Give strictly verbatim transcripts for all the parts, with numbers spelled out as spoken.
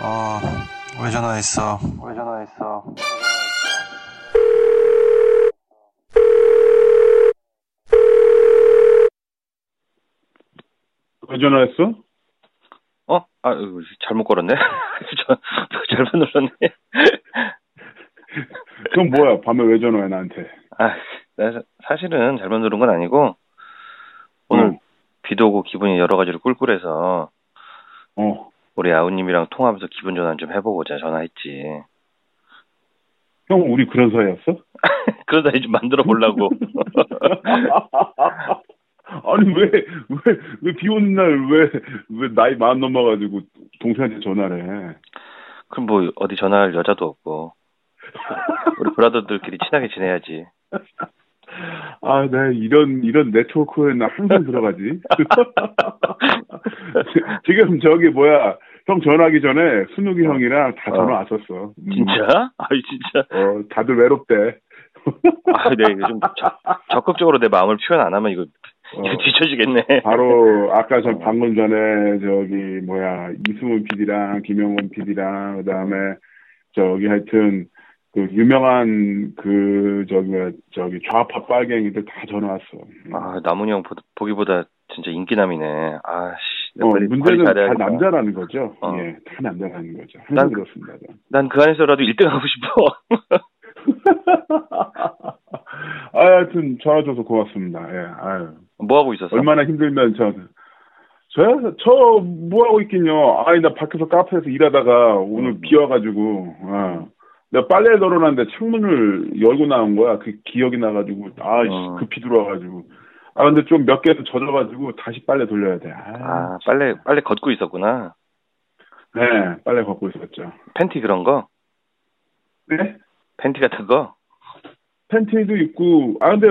어, 왜 전화했어? 왜 전화했어? 왜 전화했어? 어? 아, 잘못 걸었네? 잘못 눌렀네? 그럼 뭐야? 밤에 왜 전화해, 나한테? 아, 나 사실은 잘못 누른 건 아니고, 오늘 응. 비도 오고 기분이 여러 가지로 꿀꿀해서, 어. 우리 아우님이랑 통화하면서 기분 전환 좀 해보고자 전화했지. 형, 우리 그런 사이였어? 그런 사이 좀 만들어 보려고. 아니, 왜, 왜, 왜 비 오는 날 왜, 왜 나이 마흔 넘어가지고 동생한테 전화를 해? 그럼 뭐, 어디 전화할 여자도 없고. 우리 브라더들끼리 친하게 지내야지. 아, 네, 이런, 이런 네트워크에는 항상 들어가지. 지금 저기, 뭐야, 형 전화하기 전에 순욱이 어. 형이랑 다 전화 왔었어. 음. 진짜? 아이, 진짜. 어, 다들 외롭대. 아, 네, 좀 자, 적극적으로 내 마음을 표현 안 하면 이거, 어, 이거 뒤쳐지겠네. 바로, 아까 전 방금 전에, 저기, 뭐야, 이승훈 피디랑 김영훈 피디랑, 그 다음에, 저기, 하여튼, 그 유명한 그 저기 저기 좌파 빨갱이들 다 전화 왔어. 아, 남훈이 형 보, 보기보다 진짜 인기남이네. 아씨. 어, 문제는 다 남자라는 거죠. 어. 예, 다 남자라는 거죠. 난 그렇습니다. 난 그 안에서라도 일 등 하고 싶어. 아, 하여튼 전화 줘서 고맙습니다. 예, 아유. 뭐 하고 있었어? 얼마나 힘들면 저 저요? 저 뭐 하고 있긴요. 아니, 나 밖에서 카페에서 일하다가 오늘 음. 비와가지고. 어. 내가 빨래를 널어놨는데 창문을 열고 나온 거야. 그 기억이 나가지고, 아, 어. 급히 들어와가지고. 아, 근데 좀 몇 개도 젖어가지고 다시 빨래 돌려야 돼. 아, 아 빨래, 빨래 걷고 있었구나. 네, 빨래 걷고 있었죠. 팬티 그런 거? 네? 팬티 같은 거? 팬티도 있고, 아, 근데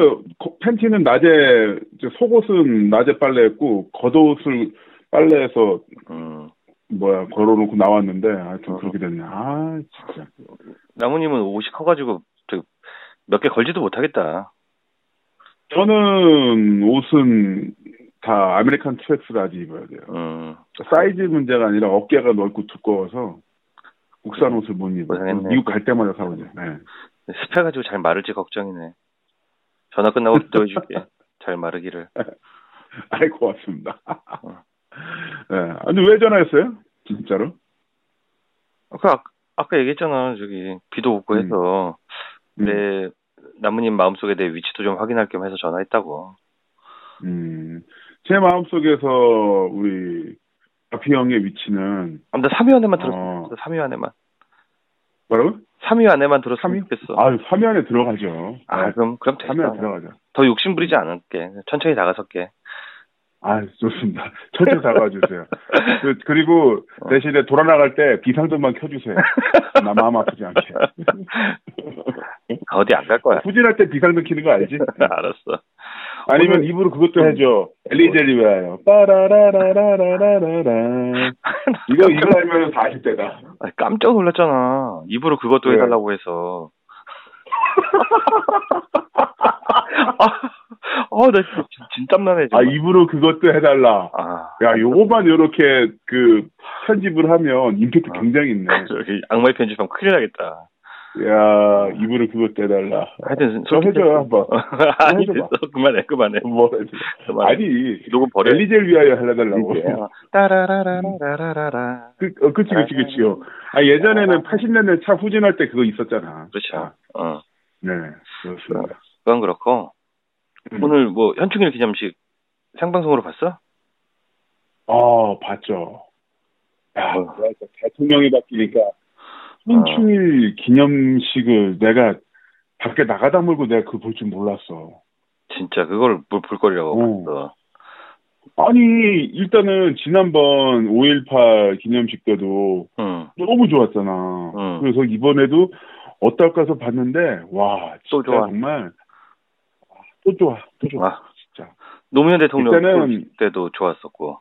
팬티는 낮에, 속옷은 낮에 빨래했고, 겉옷을 빨래해서, 음. 뭐야, 걸어놓고 나왔는데, 하여튼 어. 그렇게 됐네. 아, 진짜. 나무님은 옷이 커가지고 몇 개 걸지도 못하겠다. 저는 옷은 다 아메리칸 트랙스라지 입어야 돼요. 음. 사이즈 문제가 아니라 어깨가 넓고 두꺼워서 국산 옷을 못 입어요. 미국 갈 때마다 사오죠. 네. 습해가지고 잘 마를지 걱정이네. 전화 끝나고 기도해줄게. 잘 마르기를. 아이, 고맙습니다. 어. 네. 근데 왜 전화했어요? 진짜로? 아까, 아까 얘기했잖아. 저기, 비도 오고 해서, 음. 내, 나무님 마음속에 내 위치도 좀 확인할 겸 해서 전화했다고. 음. 제 마음속에서, 우리, 아피 형의 위치는. 아, 나 삼 위 안에만 들었어. 어. 삼 위 안에만. 뭐라고? 삼 위 안에만 들었으면 좋겠어. 아, 삼 위 안에 들어가죠. 아, 그럼, 그럼 됐어. 삼 위 안에 들어가죠. 더 욕심부리지 않을게. 천천히 나가설게. 아, 좋습니다. 천천히 다가와주세요. 그, 그리고 대신에 돌아 나갈 때 비상등만 켜주세요. 나 마음 아프지 않게. 어디 안 갈 거야. 후진할 때 비상등 켜는 거 알지? 알았어. 아니면 오늘... 입으로 그것도 해줘. 엘리젤리 외워요. 빠라라라라라라라. 이거 이거 하면 사십 대다. 깜짝 놀랐잖아. 입으로 그것도 네. 해달라고 해서. 아, 나 진땀 나네. 아, 입으로 그것도 해달라. 아, 야, 요거만 요렇게 그 편집을 하면 임팩트 아, 굉장히 있네. 악마의 편집하면 큰일 나겠다. 야, 입으로 그것도 해달라. 하여튼 좀 해줘요 한번. 아니, 됐어. 그만해, 그만해. 뭐, 그만해. 아니, 요거 버려. 엘리젤 위하여 해달라고. 따라라라라라라라. 그, 어, 그치, 그치, 그치요. 아, 예전에는 팔십 년대 차 후진할 때 그거 있었잖아. 그렇죠. 어. 네, 그렇습니다. 그건 그렇고. 음. 오늘 뭐 현충일 기념식 생방송으로 봤어? 어, 봤죠. 야, 어. 대통령이 바뀌니까 현충일 어. 기념식을 내가 밖에 나가다 물고 내가 그걸 볼 줄 몰랐어. 진짜 그걸 볼, 볼 거리라고 봤어. 아니, 일단은 지난번 오 일팔 기념식 때도 음. 너무 좋았잖아. 음. 그래서 이번에도 어떨까서 봤는데 와, 진짜 좋아. 정말 또 좋아, 또 좋아. 아, 진짜. 노무현 대통령 때도 좋았었고.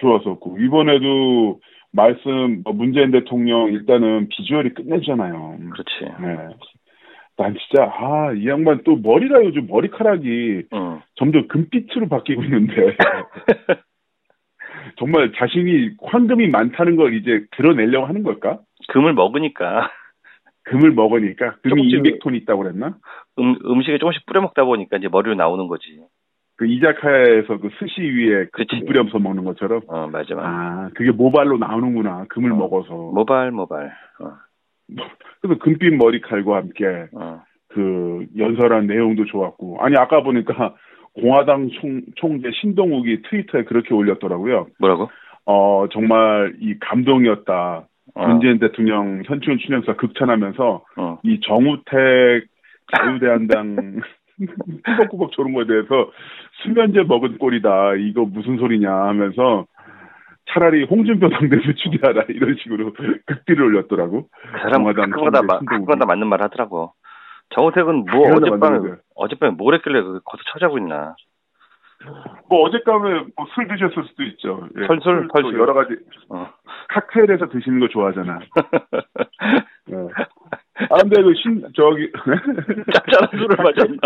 좋았었고. 이번에도 말씀, 문재인 대통령 일단은 비주얼이 끝내잖아요. 그렇지. 네. 난 진짜 아, 이 양반 또 머리가 요즘 머리카락이 어. 점점 금빛으로 바뀌고 있는데 정말 자신이 황금이 많다는 걸 이제 드러내려고 하는 걸까? 금을 먹으니까. 금을 먹으니까? 금이 이백 톤 있다고 그랬나? 음, 음식에 조금씩 뿌려 먹다 보니까 이제 머리로 나오는 거지. 그 이자카야에서 그 스시 위에 그 금 뿌려서 먹는 것처럼? 어, 맞아, 맞아. 아, 그게 모발로 나오는구나. 금을 어, 먹어서. 모발, 모발. 어. 그래서 금빛 머리칼과 함께 어. 그 연설한 내용도 좋았고. 아니, 아까 보니까 공화당 총, 총재 신동욱이 트위터에 그렇게 올렸더라고요. 뭐라고? 어, 정말 이 감동이었다. 어. 문재인 대통령 현충일 추념사 극찬하면서 어. 이 정우택 자유대한당 꾸벅꾸벅 저런 거에 대해서 수면제 먹은 꼴이다. 이거 무슨 소리냐 하면서 차라리 홍준표 당대표 추대하라 이런 식으로 극딜을 올렸더라고. 그 사람 그거다 그거다 맞는 말 하더라고. 정우택은 뭐 어젯밤에 어젯밤에 뭘 했길래 거기서 처자고 있나? 뭐 어젯밤에 뭐 술 드셨을 수도 있죠. 예. 설술, 설술 여러 가지 어. 칵테일에서 드시는 거 좋아하잖아. 네. 아 근데 그 신 저기 짭짤한 술을 마셨나?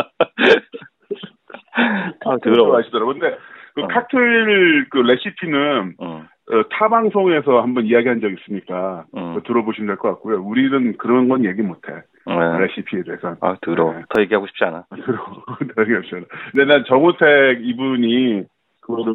아 더러워 하시더라고. 근데 그 어. 칵테일 그 레시피는 어. 어, 타 방송에서 한번 이야기한 적 있으니까 어. 들어보시면 될 것 같고요. 우리는 그런 건 얘기 못해. 네. 레시피에 대해서. 아, 더러워. 네. 더 얘기하고 싶지 않아. 더러워. 더 얘기하고 싶지 않아. 근데 난 정우택 이분이 그거를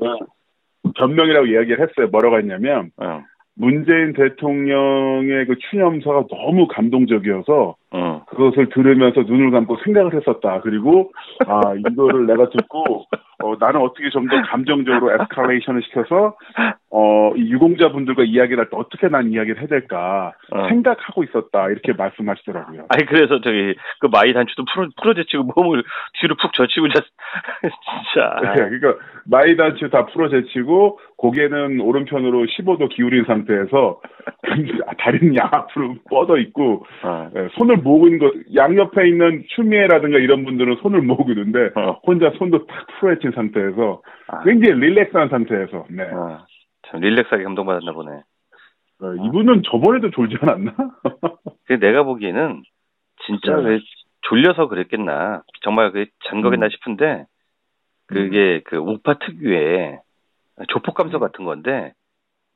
변명이라고 이야기를 했어요. 뭐라고 했냐면 어. 문재인 대통령의 그 추념사가 너무 감동적이어서 어. 그것을 들으면서 눈을 감고 생각을 했었다. 그리고 아 이거를 내가 듣고 어, 나는 어떻게 좀 더 감정적으로 에스컬레이션을 시켜서 어, 이 유공자분들과 이야기를 할 때 어떻게 난 이야기를 해야 될까 어. 생각하고 있었다. 이렇게 말씀하시더라고요. 아니 그래서 저기 그 마이 단추도 풀어, 풀어제치고 몸을 뒤로 푹 젖히고 자, 진짜. 네, 그러니까 마이 단추 다 풀어제치고 고개는 오른편으로 십오 도 기울인 상태에서 다리는 양 앞으로 뻗어 있고 어. 네, 손을 모으고 있는 거, 양옆에 있는 추미애라든가 이런 분들은 손을 모으고 있는데 어. 혼자 손도 탁 풀어헤친 상태에서 아. 굉장히 릴렉스한 상태에서 네. 아, 참 릴렉스하게 감동받았나 보네. 어, 이분은 저번에도 졸지 않았나? 내가 보기에는 진짜 네. 왜 졸려서 그랬겠나. 정말 그 잔거겠나 음. 싶은데 그게 그 우파 특유의 조폭 감성 같은 건데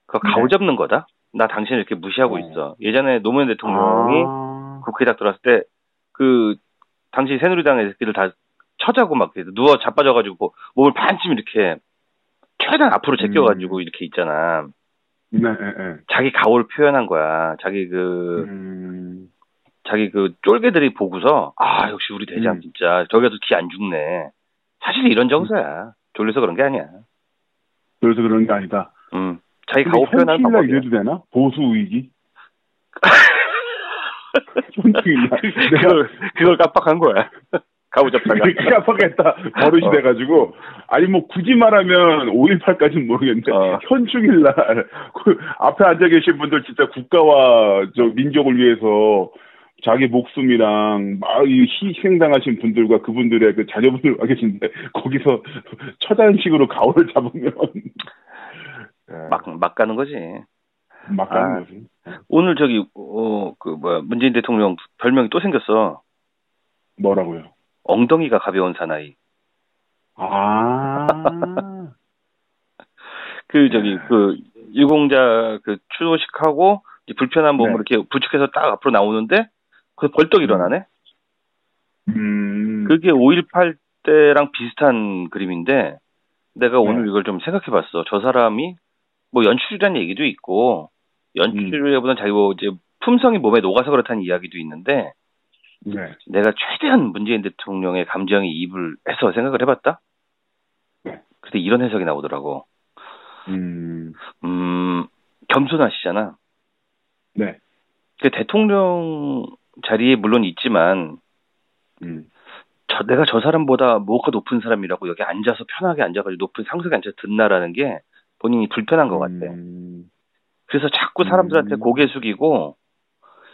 그거 가오 잡는 거다? 나 당신을 이렇게 무시하고 네. 있어. 예전에 노무현 대통령이 아... 국회에 딱 들어왔을 때 그 당시 새누리당의 새끼들 다 처자고 막 누워 자빠져가지고 몸을 반쯤 이렇게 최대한 앞으로 제껴가지고 음... 이렇게 있잖아. 네, 네, 네. 자기 가오를 표현한 거야. 자기 그 음... 자기 그 쫄개들이 보고서 아 역시 우리 대장 음... 진짜 저기 가서 기 안 죽네. 사실 이런 정서야. 졸려서 그런 게 아니야. 졸려서 그런 게 아니다. 음. 자기 가오 표현하는 방법이야. 이래도 되나? 보수 우익이? 그걸, 그걸 깜빡한 거야. 가오 잡다가. 그렇게 깜빡했다. 버릇이 어. 돼가지고. 아니 뭐 굳이 말하면 오일팔까지는 모르겠는데 어. 현충일날 그 앞에 앉아계신 분들 진짜 국가와 저 민족을 위해서 자기 목숨이랑 막 희생당하신 분들과 그분들의 그 자녀분들 와 계신데 거기서 처단식으로 가오를 잡으면 막, 막 가는 거지. 막 가는 아, 거지. 오늘 저기, 어, 그, 뭐야, 문재인 대통령 별명이 또 생겼어. 뭐라고요? 엉덩이가 가벼운 사나이. 아. 그, 저기, 그, 유공자, 그, 추도식하고, 이제 불편한 몸으로 네. 이렇게 부축해서 딱 앞으로 나오는데, 그 벌떡 일어나네? 음. 그게 오일팔 때랑 비슷한 그림인데, 내가 오늘 네. 이걸 좀 생각해 봤어. 저 사람이, 뭐 연출이라는 얘기도 있고 연출보다는 음. 자기 뭐 이제 품성이 몸에 녹아서 그렇다는 이야기도 있는데 네. 내가 최대한 문재인 대통령의 감정에 입을 해서 생각을 해봤다. 네. 그때 이런 해석이 나오더라고. 음, 음 겸손하시잖아. 네. 그 대통령 자리에 물론 있지만 음. 저, 내가 저 사람보다 뭐가 높은 사람이라고 여기 앉아서 편하게 앉아가지고 높은 상석에 앉아 듣나라는 게 본인이 불편한 것 같아. 음... 그래서 자꾸 사람들한테 음... 고개 숙이고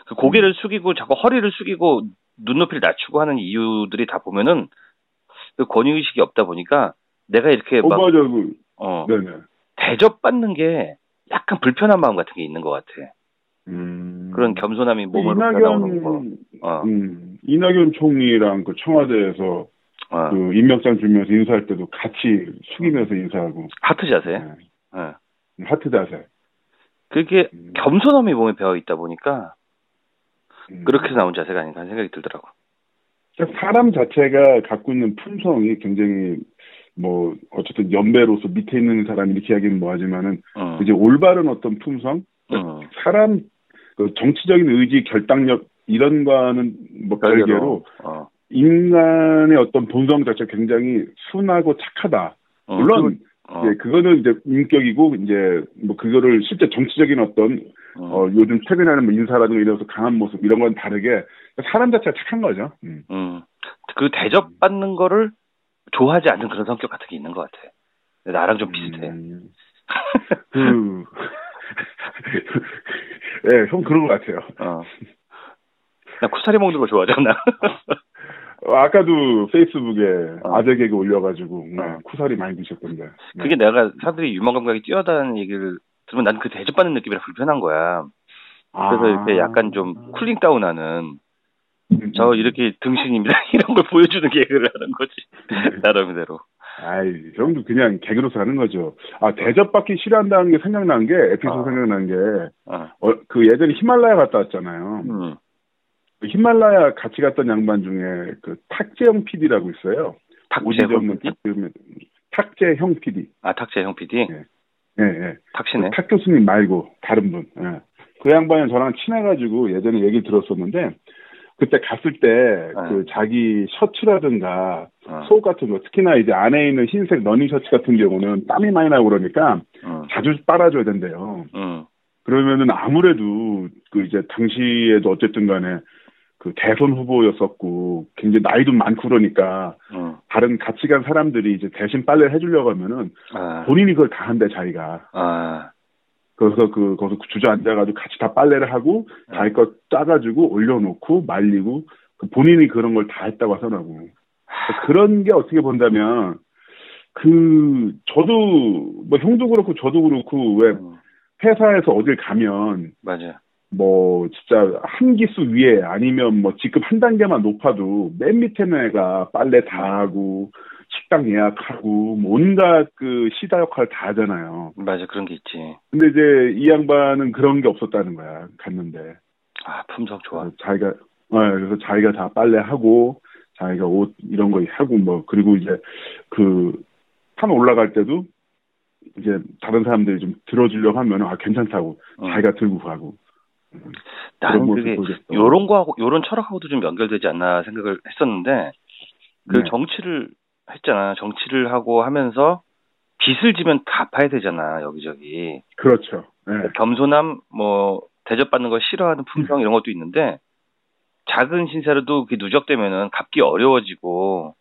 그 고개를 숙이고 자꾸 허리를 숙이고 눈높이를 낮추고 하는 이유들이 다 보면은 그 권위의식이 없다 보니까 내가 이렇게 어, 막 맞아, 그... 어, 네네. 대접받는 게 약간 불편한 마음 같은 게 있는 것 같아. 음... 그런 겸손함이 몸으로 나오는 거. 어. 음... 이낙연 총리랑 그 청와대에서 아. 그 임명장 주면서 인사할 때도 같이 숙이면서 인사하고. 하트 자세. 네. 네. 하트 자세. 그게 음. 겸손함이 몸에 배어 있다 보니까 음. 그렇게 나온 자세가 아닌가 하는 생각이 들더라고. 사람 자체가 갖고 있는 품성이 굉장히 뭐 어쨌든 연배로서 밑에 있는 사람 이렇게 이야기는 뭐하지만은 어. 이제 올바른 어떤 품성, 어. 사람 그 정치적인 의지, 결단력 이런 거는 뭐 별개로 어. 인간의 어떤 본성 자체가 굉장히 순하고 착하다. 어. 물론 어. 이제 그거는 이제 인격이고 이제 뭐 그거를 실제 정치적인 어떤 어, 어 요즘 최근에 하는 뭐 인사라든가 이래서 강한 모습 이런 건 다르게 사람 자체가 착한 거죠. 음. 음. 그 대접받는 거를 좋아하지 않는 그런 성격 같은 게 있는 것 같아. 나랑 좀 비슷해. 음. 음. 네, 형 그런 것 같아요. 어. 나 쿠사리 먹는 거 좋아하잖아. 아까도 페이스북에 어. 아재 개그 올려가지고 어. 쿠사리 많이 드셨던데. 그게 네. 내가 사람들이 유머 감각이 뛰어다는 얘기를 들으면 난 그 대접받는 느낌이라 불편한 거야. 그래서 아. 이렇게 약간 좀 쿨링 다운하는 음. 저 이렇게 등신입니다 이런 걸 보여주는 개그를 하는 거지. 나름대로. 아이 형도 그냥 개그로 사는 거죠. 아 대접받기 싫어한다는 게 생각난 게 에피소드 아. 생각난 게 어, 그 예전에 히말라야 갔다 왔잖아요. 음. 히말라야 같이 갔던 양반 중에 그 탁재형 피디라고 있어요. 탁재형 피디? 탁재형 피디. 아 탁재형 피디? 예, 예, 예. 탁시네. 그 탁 교수님 말고 다른 분. 예. 그 양반이 저랑 친해가지고 예전에 얘기를 들었었는데 그때 갔을 때 그 아. 자기 셔츠라든가 아. 속옷 같은 거 특히나 이제 안에 있는 흰색 러닝 셔츠 같은 경우는 땀이 많이 나고 그러니까 아. 자주 빨아줘야 된대요. 아. 그러면은 아무래도 그 이제 당시에도 어쨌든 간에 그 대선 후보였었고 굉장히 나이도 많고 그러니까 어. 다른 같이 간 사람들이 이제 대신 빨래를 해주려고 하면은 아. 본인이 그걸 다 한대 자기가. 아. 그래서 그 거기서 주저앉아가지고 같이 다 빨래를 하고 아. 자기 거 짜가지고 올려놓고 말리고 본인이 그런 걸 다 했다고 하더라고. 아. 그런 게 어떻게 본다면 그 저도 뭐 형도 그렇고 저도 그렇고 왜 어. 회사에서 어딜 가면 맞아. 뭐 진짜 한 기수 위에 아니면 뭐 직급 한 단계만 높아도 맨 밑에 애가 빨래 다 하고 식당 예약하고 뭐 온갖 그 시다 역할을 다 하잖아요. 맞아 그런 게 있지. 근데 이제 이 양반은 그런 게 없었다는 거야 갔는데. 아 품성 좋아. 자기가 어 네, 그래서 자기가 다 빨래 하고 자기가 옷 이런 거 하고 뭐 그리고 이제 그 산 올라갈 때도 이제 다른 사람들이 좀 들어주려고 하면 아 괜찮다고 어. 자기가 들고 가고. 나는 그게 요런 거하고 요런 철학하고도 좀 연결되지 않나 생각을 했었는데 그 네. 정치를 했잖아. 정치를 하고 하면서 빚을 지면 갚아야 되잖아 여기저기. 그렇죠. 네. 겸손함 뭐 대접받는 거 싫어하는 품성 네. 이런 것도 있는데 작은 신세라도 그게 누적되면은 갚기 어려워지고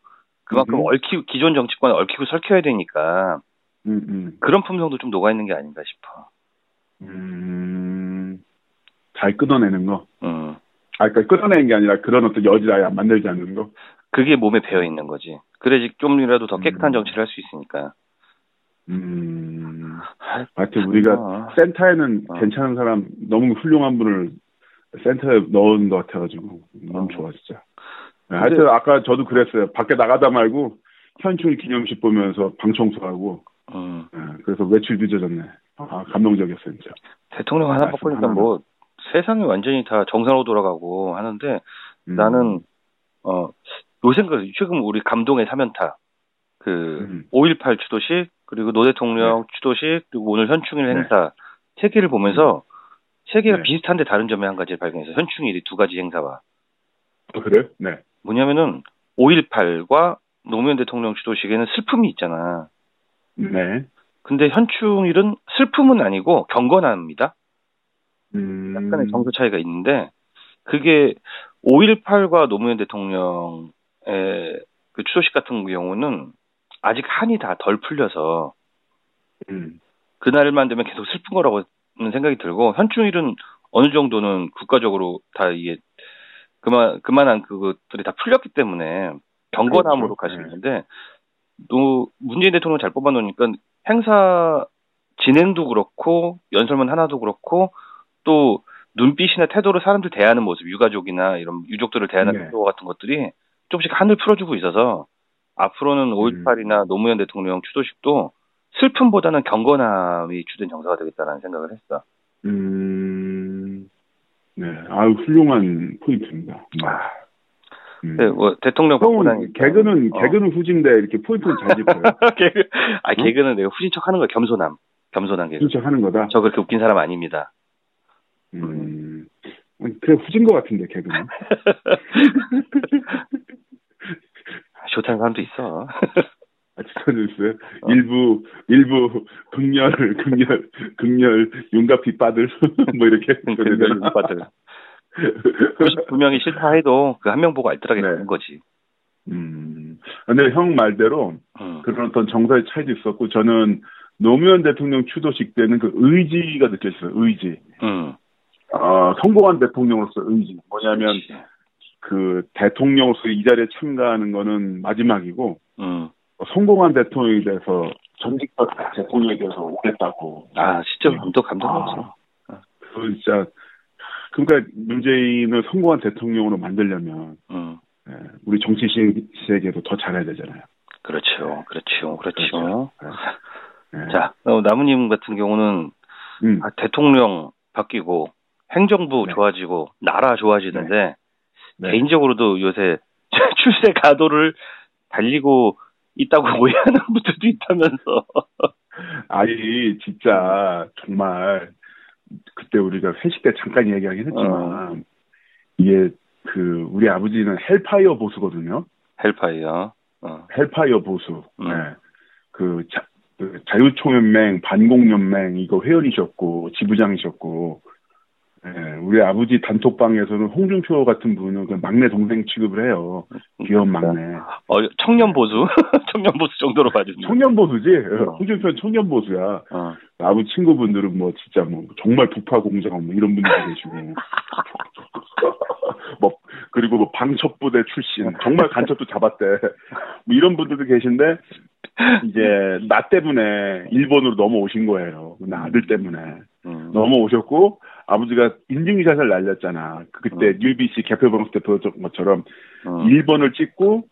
그만큼 음흠. 얽히고 기존 정치권에 얽히고 설켜야 되니까 음음. 그런 품성도 좀 녹아있는 게 아닌가 싶어. 음 잘 끊어내는 거. 음. 아, 그러니까 끊어내는 게 아니라 그런 어떤 여지를 아예 안 만들지 않는 거. 그게 몸에 배어 있는 거지. 그래야지 좀이라도 더 깨끗한 음. 정치를 할 수 있으니까. 음. 하여튼 우리가 센터에는 어. 괜찮은 사람, 너무 훌륭한 분을 센터에 넣은 것 같아가지고 너무 어. 좋아 진짜. 근데, 하여튼 아까 저도 그랬어요. 밖에 나가다 말고 현충일 기념식 보면서 방 청소하고. 어. 그래서 외출 늦어졌네. 아 감동적이었어요 진짜. 대통령 하나 바꾸니까 뭐. 세상이 완전히 다 정상으로 돌아가고 하는데 음. 나는 어 요새 그 최근 우리 감동의 사면타 그 음. 오일팔 추도식 그리고 노 대통령 네. 추도식 그리고 오늘 현충일 행사 네. 세 개를 보면서 네. 세 개가 네. 비슷한데 다른 점에 한 가지를 발견해서 현충일이 두 가지 행사와 어, 그래? 네. 뭐냐면은 오일팔과 노무현 대통령 추도식에는 슬픔이 있잖아. 네. 근데 현충일은 슬픔은 아니고 경건합니다. 약간의 정서 차이가 있는데 그게 오일팔과 노무현 대통령의 그 추도식 같은 경우는 아직 한이 다 덜 풀려서 음. 그날만 되면 계속 슬픈 거라고 하는 생각이 들고 현충일은 어느 정도는 국가적으로 다 이게 그만, 그만한 그것들이 다 풀렸기 때문에 경건함으로 그렇죠. 가시는데 또 문재인 대통령 잘 뽑아놓으니까 행사 진행도 그렇고 연설문 하나도 그렇고 또 눈빛이나 태도로 사람들 대하는 모습, 유가족이나 이런 유족들을 대하는 네. 태도 같은 것들이 조금씩 한을 풀어주고 있어서 앞으로는 오일팔이나 음. 노무현 대통령 추도식도 슬픔보다는 경건함이 주된 정서가 되겠다라는 생각을 했어. 음, 네, 아유 훌륭한 포인트입니다. 아, 음. 네, 뭐 대통령 박근혜 개그는 어. 개그는 후진데 이렇게 포인트를 잘 짚어요. 개그, 아, 응? 개그는 내가 후진 척하는 거야. 겸손함, 겸손한 개그. 후진 척하는 거다. 저 그렇게 웃긴 사람 아닙니다. 음, 그래 후진 거 같은데 개그는. 좋다는 사람도 있어. 아, 추천뉴스 어. 일부 일부 극렬 극렬 극렬 윤가피 빠들 뭐 이렇게 극렬 빠들 구십구 명이 싫다 해도 그 한 명 보고 알뜰하게 되는 네. 거지. 음. 근데 형 말대로 음. 그런 어떤 정서의 차이도 있었고 저는 노무현 대통령 추도식 때는 그 의지가 느껴졌어요. 의지. 음. 어, 성공한 대통령으로서 의지. 뭐냐면. 그치. 그 대통령으로서 이 자리에 참가하는 거는 마지막이고 음. 성공한 대통령이 돼서 전직 대통령이 돼서 오겠다고. 아 진짜 감동 감동이죠. 아, 그 진짜 그러니까 문재인을 성공한 대통령으로 만들려면 음. 예, 우리 정치 시에게도 더 잘해야 되잖아요. 그렇죠, 그렇죠, 그렇죠. 네. 자 나무님 같은 경우는 음. 아, 대통령 바뀌고 행정부 네. 좋아지고 나라 좋아지는데. 네. 네. 개인적으로도 요새 출세 가도를 달리고 있다고 오해하는 분들도 있다면서. 아니 진짜 정말 그때 우리가 회식 때 잠깐 이야기하긴 했지만 어. 이게 그 우리 아버지는 헬파이어 보수거든요. 헬파이어. 어. 헬파이어 보수. 음. 네. 그, 자, 그 자유총연맹, 반공연맹 이거 회원이셨고 지부장이셨고. 네, 우리 아버지 단톡방에서는 홍준표 같은 분은 그 막내 동생 취급을 해요. 귀여운 막내. 어, 청년 보수, 청년 보수 정도로 봐주죠. 청년 보수지. 어. 홍준표는 청년 보수야. 어. 아버지 친구분들은 뭐 진짜 뭐 정말 부파 공장 뭐 이런 분들 계시고, 뭐 그리고 뭐 방첩부대 출신, 정말 간첩도 잡았대. 뭐 이런 분들도 계신데 이제 나 때문에 일본으로 넘어오신 거예요. 나 아들 때문에 음. 넘어오셨고. 아버지가 인증샷을 날렸잖아. 그때 어. 뉴비씨 개표방송 때 보여줬던 것처럼 어. 일본을 찍고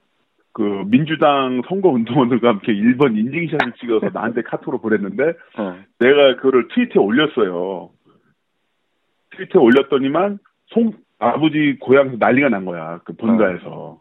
그 민주당 선거운동원들과 함께 일본 인증샷을 찍어서 나한테 카톡으로 보냈는데 어. 내가 그거를 트위터에 올렸어요. 트위터에 올렸더니만 송, 아버지 고향에서 난리가 난 거야. 그 본가에서. 어.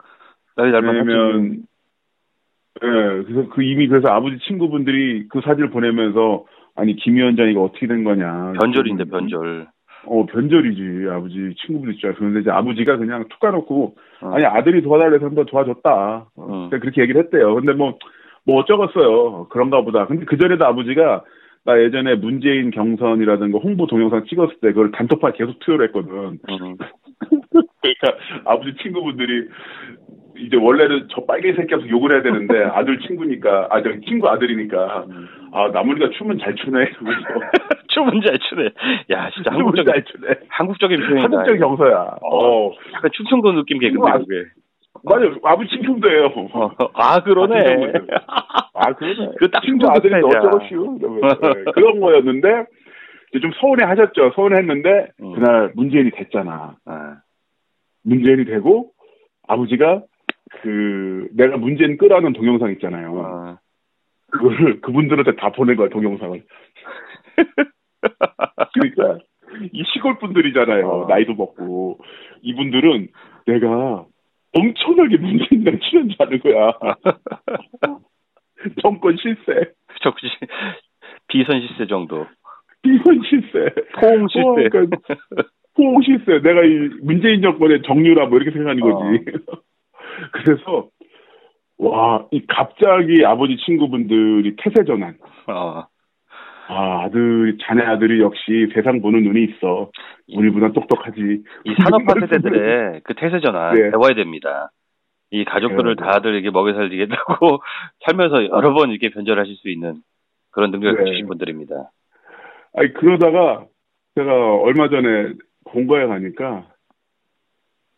왜냐면 예, 그래서 그 이미 그래서 아버지 친구분들이 그 사진을 보내면서 아니 김 위원장이가 어떻게 된 거냐. 변절인데 변절. 어, 변절이지, 아버지, 친구분들 있잖아. 그런데 이제 아버지가 그냥 툭 까놓고, 어. 아니, 아들이 도와달래서 한번 도와줬다. 어. 그렇게 얘기를 했대요. 근데 뭐, 뭐 어쩌겠어요. 그런가 보다. 근데 그전에도 아버지가, 나 예전에 문재인 경선이라든가 홍보 동영상 찍었을 때 그걸 단톡방에 계속 투여를 했거든. 어. 그러니까 아버지 친구분들이, 이제 원래는 저 빨개 새끼한테 욕을 해야 되는데 아들 친구니까 아 저기 친구 아들이니까 아 나무리가 춤은 잘 추네 춤은 잘 추네 야 진짜 한국적인 잘 추네 한국적인 표현이다 한국적인 경서야 어 약간 충청도 느낌 개그인데 아, 그게 맞아 아버지 충청도예요 어, 아 그러네 아 그러네 그 딱 친구 아들인데 어쩌고시오 그런 거였는데 이제 좀 서운해 하셨죠 서운해 했는데 음. 그날 문재인이 됐잖아 아. 문재인이 되고 아버지가 그 내가 문재인 끄라는 동영상 있잖아요. 아. 그거를 그분들한테 다 보낸 거야 동영상을. 그러니까 이 시골 분들이잖아요. 아. 나이도 먹고 이분들은 내가 엄청나게 문재인이랑 친한다는 거야. 정권 실세, 적시 비선 실세 정도. 비선 실세, 포옹 실세. 그러니까 포옹 실세. 내가 이 문재인 정권의 정유라 뭐 이렇게 생각하는 거지. 아. 그래서 와, 이 갑자기 아버지 친구분들이 태세 전환. 어. 아, 아들, 자네 아들이 역시 세상 보는 눈이 있어. 우리보다 똑똑하지. 이 산업화 세대들의 그 태세 전환 네. 배워야 됩니다. 이 가족들을 네. 다들 이렇게 먹여 살리겠다고 살면서 여러 번 이렇게 변절하실 수 있는 그런 능력을 주신 네. 분들입니다. 아니 그러다가 제가 얼마 전에 본가에 가니까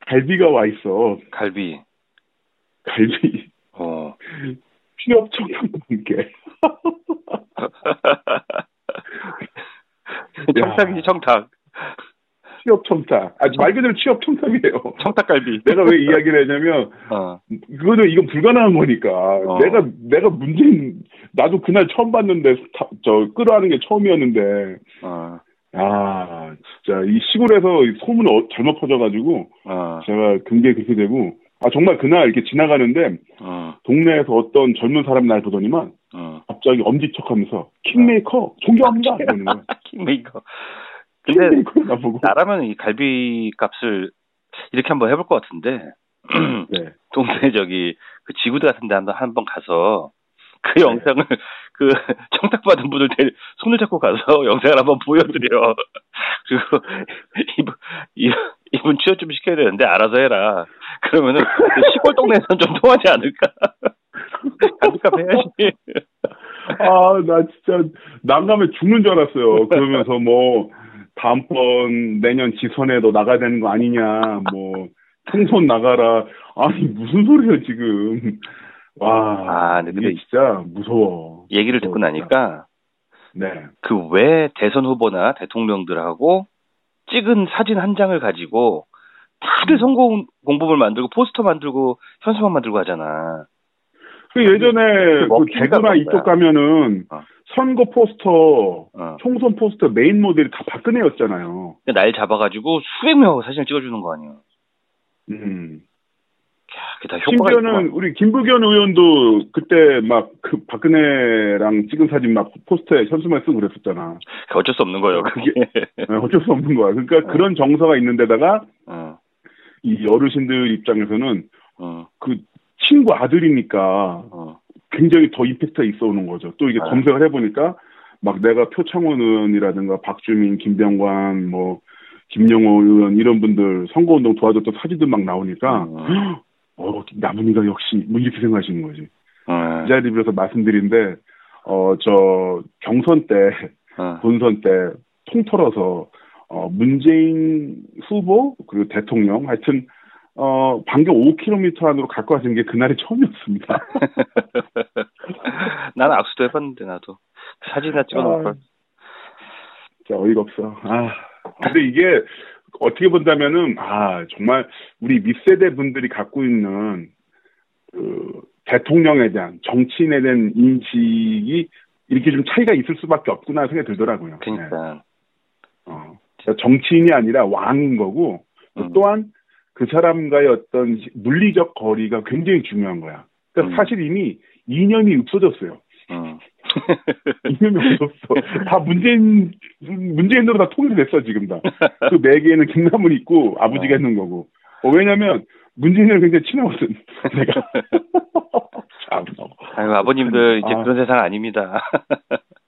갈비가 와 있어. 갈비. 갈비. 어. 취업 청탁과 함께. 청탁이지 청탁. 취업 청탁. 아주 말 그대로 취업 청탁이에요. 청탁갈비. 내가 왜 이야기를 하냐면, 어. 그거는 이건 불가능한 거니까. 어. 내가, 내가 문제인, 나도 그날 처음 봤는데, 다, 저, 끌어하는 게 처음이었는데, 어. 아, 진짜, 이 시골에서 소문 어, 잘못 퍼져가지고, 어. 제가 근게 그렇게 되고, 아, 정말 그날 이렇게 지나가는데, 어. 동네에서 어떤 젊은 사람이 날 보더니만, 어. 갑자기 엄지척 하면서, 킹메이커, 어. 존경합니다! 이러는 거야. 킹메이커. 근데 나라면 이 갈비 값을 이렇게 한번 해볼 것 같은데 네. 동네 저기 그 지구대 같은 데 한번 한번 가서 그 네. 영상을 그 청탁받은 분들 데, 손을 잡고 가서 영상을 한번 보여드려. 그리고 이분 이분 취업 좀 시켜야 되는데 알아서 해라. 그러면은 시골 동네에서는 좀 통하지 않을까? 갈비 값 해야지. 아, 나 진짜 난감해 죽는 줄 알았어요. 그러면서 뭐. 다음번 내년 지선에도 나가야 되는 거 아니냐, 뭐 총선 나가라, 아니 무슨 소리야 지금. 와, 아, 근데 이게 진짜 무서워. 얘기를 듣고 진짜. 나니까, 네, 그 왜 대선 후보나 대통령들하고 찍은 사진 한 장을 가지고 다들 선거 공범을 만들고 포스터 만들고 현수막 만들고 하잖아. 그 예전에 그 대구나 이쪽 가면은. 어. 선거 포스터, 어. 총선 포스터 메인 모델이 다 박근혜였잖아요. 날 잡아가지고 수백 명하고 사진을 찍어주는 거 아니에요. 음. 야, 그게 다 효과가 심지어는 있구나. 우리 김부겸 의원도 그때 막 그 박근혜랑 찍은 사진 막 포스터에 현수막에 쓰고 그랬었잖아. 어쩔 수 없는 거예요. 그게 어쩔 수 없는 거야. 그러니까 어. 그런 정서가 있는데다가 어. 이 어르신들 입장에서는 어. 그 친구 아들이니까. 어. 굉장히 더 임팩트가 있어 오는 거죠. 또 이게 아. 검색을 해보니까 막 내가 표창원 의원이라든가 박주민, 김병관, 뭐 김영호 의원 이런 분들 선거운동 도와줬던 사진들 막 나오니까 아. 어 나문이가 역시 뭐 이렇게 생각하시는 거지. 아. 이 자리에 비해서 말씀드린데 어 저 경선 때 아. 본선 때 통틀어서 어 문재인 후보 그리고 대통령 하여튼 어, 반경 오 킬로미터 안으로 갖고 가시는 게 그날이 처음이었습니다. 나는 악수도 해봤는데, 나도. 사진이나 찍어놓을걸. 아, 진짜 어이가 없어. 아. 근데 이게 어떻게 본다면은, 아, 정말 우리 밑세대 분들이 갖고 있는, 그, 대통령에 대한, 정치인에 대한 인식이 이렇게 좀 차이가 있을 수밖에 없구나 생각이 들더라고요. 그니까. 네. 어. 그러니까 정치인이 아니라 왕인 거고, 음. 또한, 그 사람과의 어떤 물리적 거리가 굉장히 중요한 거야. 그러니까 음. 사실 이미 이념이 없어졌어요. 어. 이념이 없어졌어. 다 문재인, 문재인으로 다 통일이 됐어, 지금 다. 그 매개에는 김남훈이 있고 아버지가 어. 있는 거고. 어, 왜냐면 문재인이랑 굉장히 친하거든, 내가. 참. 아유, 아버님들 이제 아. 그런 세상 아닙니다.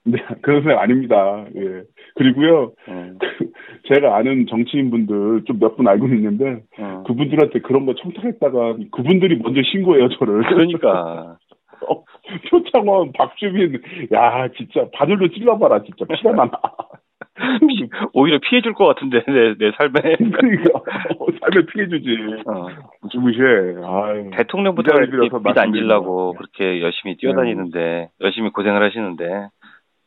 네, 그런 세상 아닙니다. 예. 그리고요, 음. 그, 제가 아는 정치인분들 좀 몇 분 알고 있는데, 음. 그분들한테 그런 거 청탁했다가, 그분들이 먼저 신고해요, 저를. 그러니까. 어, 표창원, 박주민, 야, 진짜, 바늘로 찔러봐라, 진짜. 피가 많아. 피, 오히려 피해줄 것 같은데, 내, 내 삶에. 그러니까. 어, 삶에 피해주지. 어. 주무시해. 아유. 대통령부터 빛 안 질라고 그렇게 열심히 뛰어다니는데, 네. 열심히 고생을 하시는데,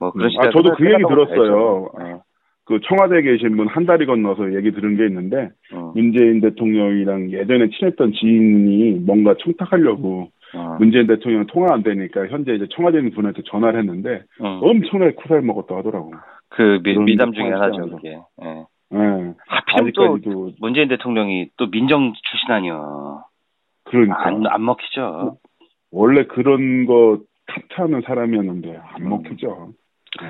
뭐 그런 아, 저도 그 얘기 들었어요. 아, 그 청와대에 계신 분 한 다리 건너서 얘기 들은 게 있는데 어. 문재인 대통령이랑 예전에 친했던 지인이 뭔가 청탁하려고 어. 문재인 대통령 통화 안 되니까 현재 이제 청와대 있는 분한테 전화를 했는데 어. 엄청나게 쿠사를 먹었다 하더라고. 그 미, 미담 중에 하나죠. 그게. 네. 네. 하필 또 문재인 대통령이 또 민정 출신 아니요. 그러니까 안, 안 먹히죠. 원래 그런 거 탓하는 사람이었는데 안 음. 먹히죠. 네.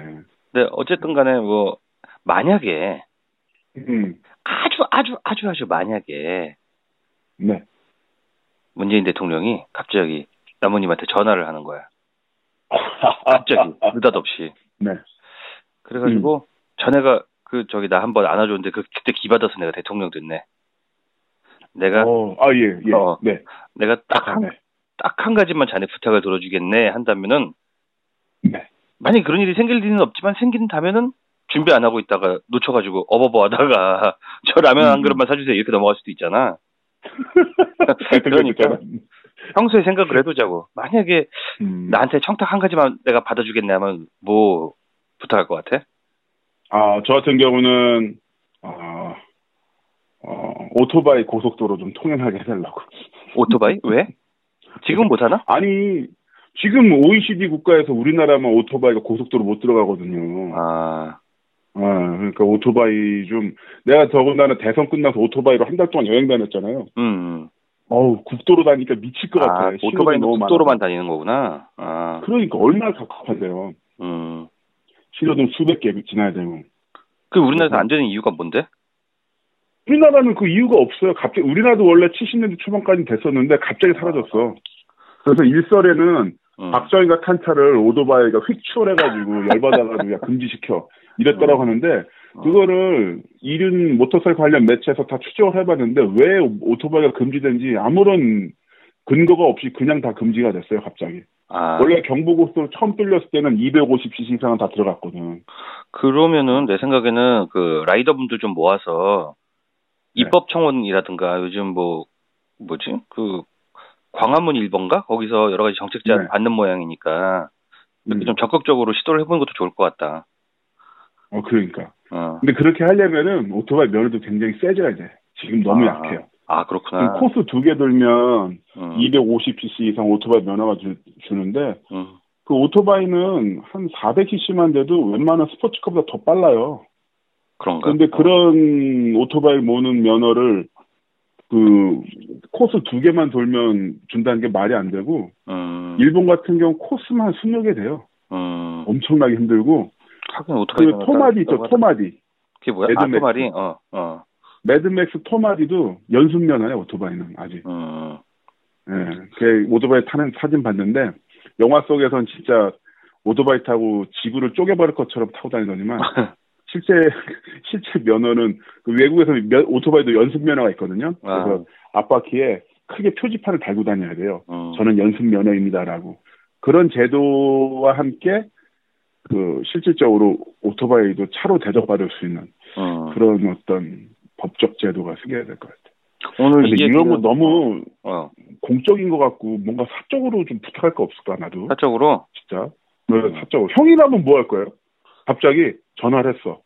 근데 어쨌든 간에 뭐 만약에 음. 아주 아주 아주 아주 만약에 네. 문재인 대통령이 갑자기 남모님한테 전화를 하는 거야. 갑자기 느닷없이. 네. 그래가지고 음. 자네가 그 저기 나 한번 안아줬는데 그 그때 기받아서 내가 대통령 됐네. 내가 어, 아 예 예. 어, 네. 내가 딱 한 딱 한 가지만 자네 부탁을 들어주겠네 한다면은. 네. 만약에 그런 일이 생길 리는 없지만 생긴다면은 준비 안 하고 있다가 놓쳐가지고 어버버 하다가 저 라면 한 그릇만 사주세요 이렇게 넘어갈 수도 있잖아. 그러니까 평소에 생각을 해두자고. 만약에 음. 나한테 청탁 한 가지만 내가 받아주겠네 하면 뭐 부탁할 것 같아? 아, 저 같은 경우는 아, 어, 오토바이 고속도로 좀 통행하게 해달라고. 오토바이? 왜? 지금 못하나? 아니, 지금 오이시디 국가에서 우리나라만 오토바이가 고속도로 못 들어가거든요. 아. 아, 그러니까 오토바이 좀, 내가 더군다나 대선 끝나서 오토바이로 한 달 동안 여행 다녔잖아요. 음. 어우, 국도로 다니니까 미칠 것 아, 같아. 오토바이는 국도로만 다니는 거구나. 아. 그러니까 얼마나 갑갑한데요. 음. 신호등 수백 개 지나야 되고. 그 우리나라에서 안 되는 이유가 뭔데? 우리나라는 그 이유가 없어요. 갑자기 우리나라도 원래 칠십 년대 초반까지 됐었는데 갑자기 사라졌어. 그래서 일설에는 음. 박정희가 탄 차를 오토바이가 휙추월해가지고 열받아가지고 야 금지시켜 이랬더라고 음. 하는데 그거를 이륜 모터사이클 관련 매체에서 다 추적을 해봤는데 왜 오토바이가 금지된지 아무런 근거가 없이 그냥 다 금지가 됐어요 갑자기. 아. 원래 경부고속도로 처음 뚫렸을 때는 이백오십 씨씨 이상은 다 들어갔거든. 그러면은 내 생각에는 그 라이더분들 좀 모아서 입법 청원이라든가 요즘 뭐 뭐지 그 광화문 일 번가 거기서 여러 가지 정책 제안 네. 받는 모양이니까 이렇게 음. 좀 적극적으로 시도를 해보는 것도 좋을 것 같다. 어 그러니까. 어. 근데 그렇게 하려면은 오토바이 면허도 굉장히 세져야 돼. 지금 너무 아. 약해요. 아 그렇구나. 코스 두 개 돌면 음. 이백오십 씨씨 이상 오토바이 면허가 주, 주는데 음. 그 오토바이는 한 사백 씨씨만 돼도 웬만한 스포츠카보다 더 빨라요. 그런가? 근데 그런 어. 오토바이 모는 면허를 그 코스 두 개만 돌면 준다는 게 말이 안 되고 음. 일본 같은 경우 코스만 스무 개 돼요. 음. 엄청나게 힘들고. 하긴 오토바이 그 토마디 있죠. 토마디. 그게 뭐야? 아, 토마디. 어, 어. 매드맥스 토마디도 연습 면허야 오토바이는 아직. 음. 예, 그 오토바이 타는 사진 봤는데 영화 속에선 진짜 오토바이 타고 지구를 쪼개버릴 것처럼 타고 다니더니만. 실제 실제 면허는 그 외국에서는 면, 오토바이도 연습 면허가 있거든요. 그래서 아. 앞바퀴에 크게 표지판을 달고 다녀야 돼요. 어. 저는 연습 면허입니다라고. 그런 제도와 함께 그 실질적으로 오토바이도 차로 대접받을 수 있는 어. 그런 어떤 법적 제도가 생겨야 될 것 같아요. 오늘 이게 이런 거 너무 어. 공적인 것 같고 뭔가 사적으로 좀 부탁할 거 없을까 나도. 사적으로? 진짜. 음. 사적으로. 형이라면 뭐 할 거예요? 갑자기 전화를 했어.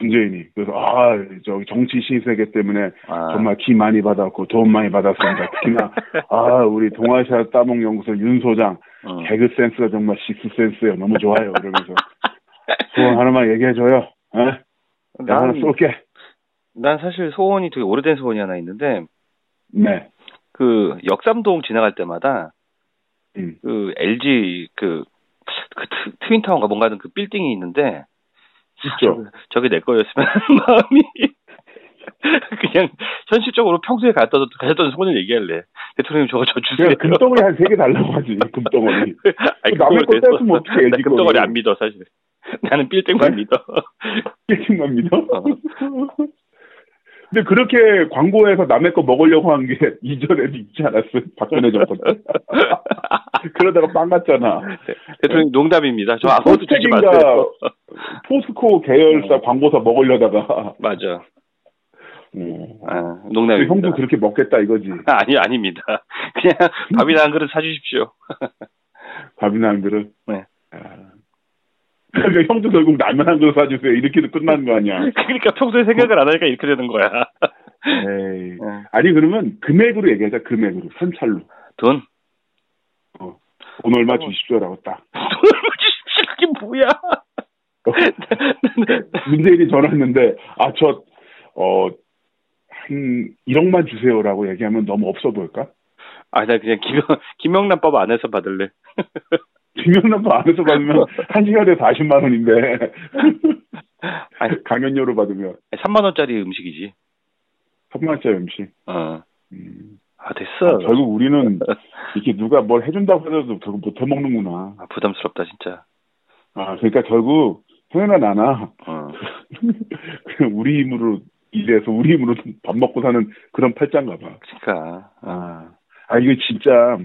문재인이. 그래서 아, 저기 정치 신세계 때문에 아. 정말 기 많이 받았고 도움 많이 받았습니다. 특히나 아, 우리 동아시아 따봉 연구소 윤 소장 어. 개그 센스가 정말 식스 센스예요. 너무 좋아요. 이러면서 소원 하나만 얘기해 줘요. 예? 나 하나 쏠게. 난 사실 소원이 되게 오래된 소원이 하나 있는데 네. 그 역삼동 지나갈 때마다 음. 그 엘지 그 그 트윈타운가 뭔가 하는 그 빌딩이 있는데 있죠. 아, 저게 내 거였으면 마음이 그냥 현실적으로 평소에 갔던 가졌던 소원을 얘기할래. 대통령님 저거 저 주세요. 금덩어리 한 세 개 달라고 하지. 금덩어리. 아니, 남의 거 떼었으면 어떻게 해야지. 금덩어리 안 믿어 사실. 나는 빌딩만 네? 믿어. 빌딩만 믿어? 어. 근데 그렇게 광고에서 남의 거 먹으려고 한 게 이전에도 있지 않았어요? 박근혜 정권 때. 그러다가 빵 갔잖아. 네, 대통령 농담입니다. 저 아무도 주지 마세요. 포스코 계열사 광고사 먹으려다가. 맞아. 음. 아, 농담입니다. 형도 그렇게 먹겠다 이거지. 아니, 아닙니다. 그냥 밥이나 한 그릇 사주십시오. 밥이나 한 그릇? 네. 아. 그러니까 형도 결국 라면 한 그릇 사주세요. 이렇게도 끝나는 거 아니야. 그러니까 평소에 생각을 안 하니까 이렇게 되는 거야. 에이. 어. 아니 그러면 금액으로 얘기하자. 금액으로. 선찰로. 돈? 어. 돈 얼마 어. 주십시오라고 딱. 돈 얼마 주십시오. 그게 뭐야. 어. 문재인이 전화했는데 아 저 어 한 일억만 주세요라고 얘기하면 너무 없어 보일까? 아 나 그냥 김, 김영란법 안에서 받을래. 김영란법 안에서 받으면 한 시간에 사십만 원인데 아니, 강연료로 받으면 삼만 원짜리 음식이지. 삼만 원짜리 음식. 어. 음. 아 됐어. 아, 결국 우리는 이렇게 누가 뭘 해준다고 해도 결국 못 해먹는구나. 아, 부담스럽다 진짜. 아 그러니까 결국 형이나 나나 어. 우리 힘으로 일해서 우리 힘으로 밥 먹고 사는 그런 팔자인가 봐. 그러니까. 아, 아 이거 진짜.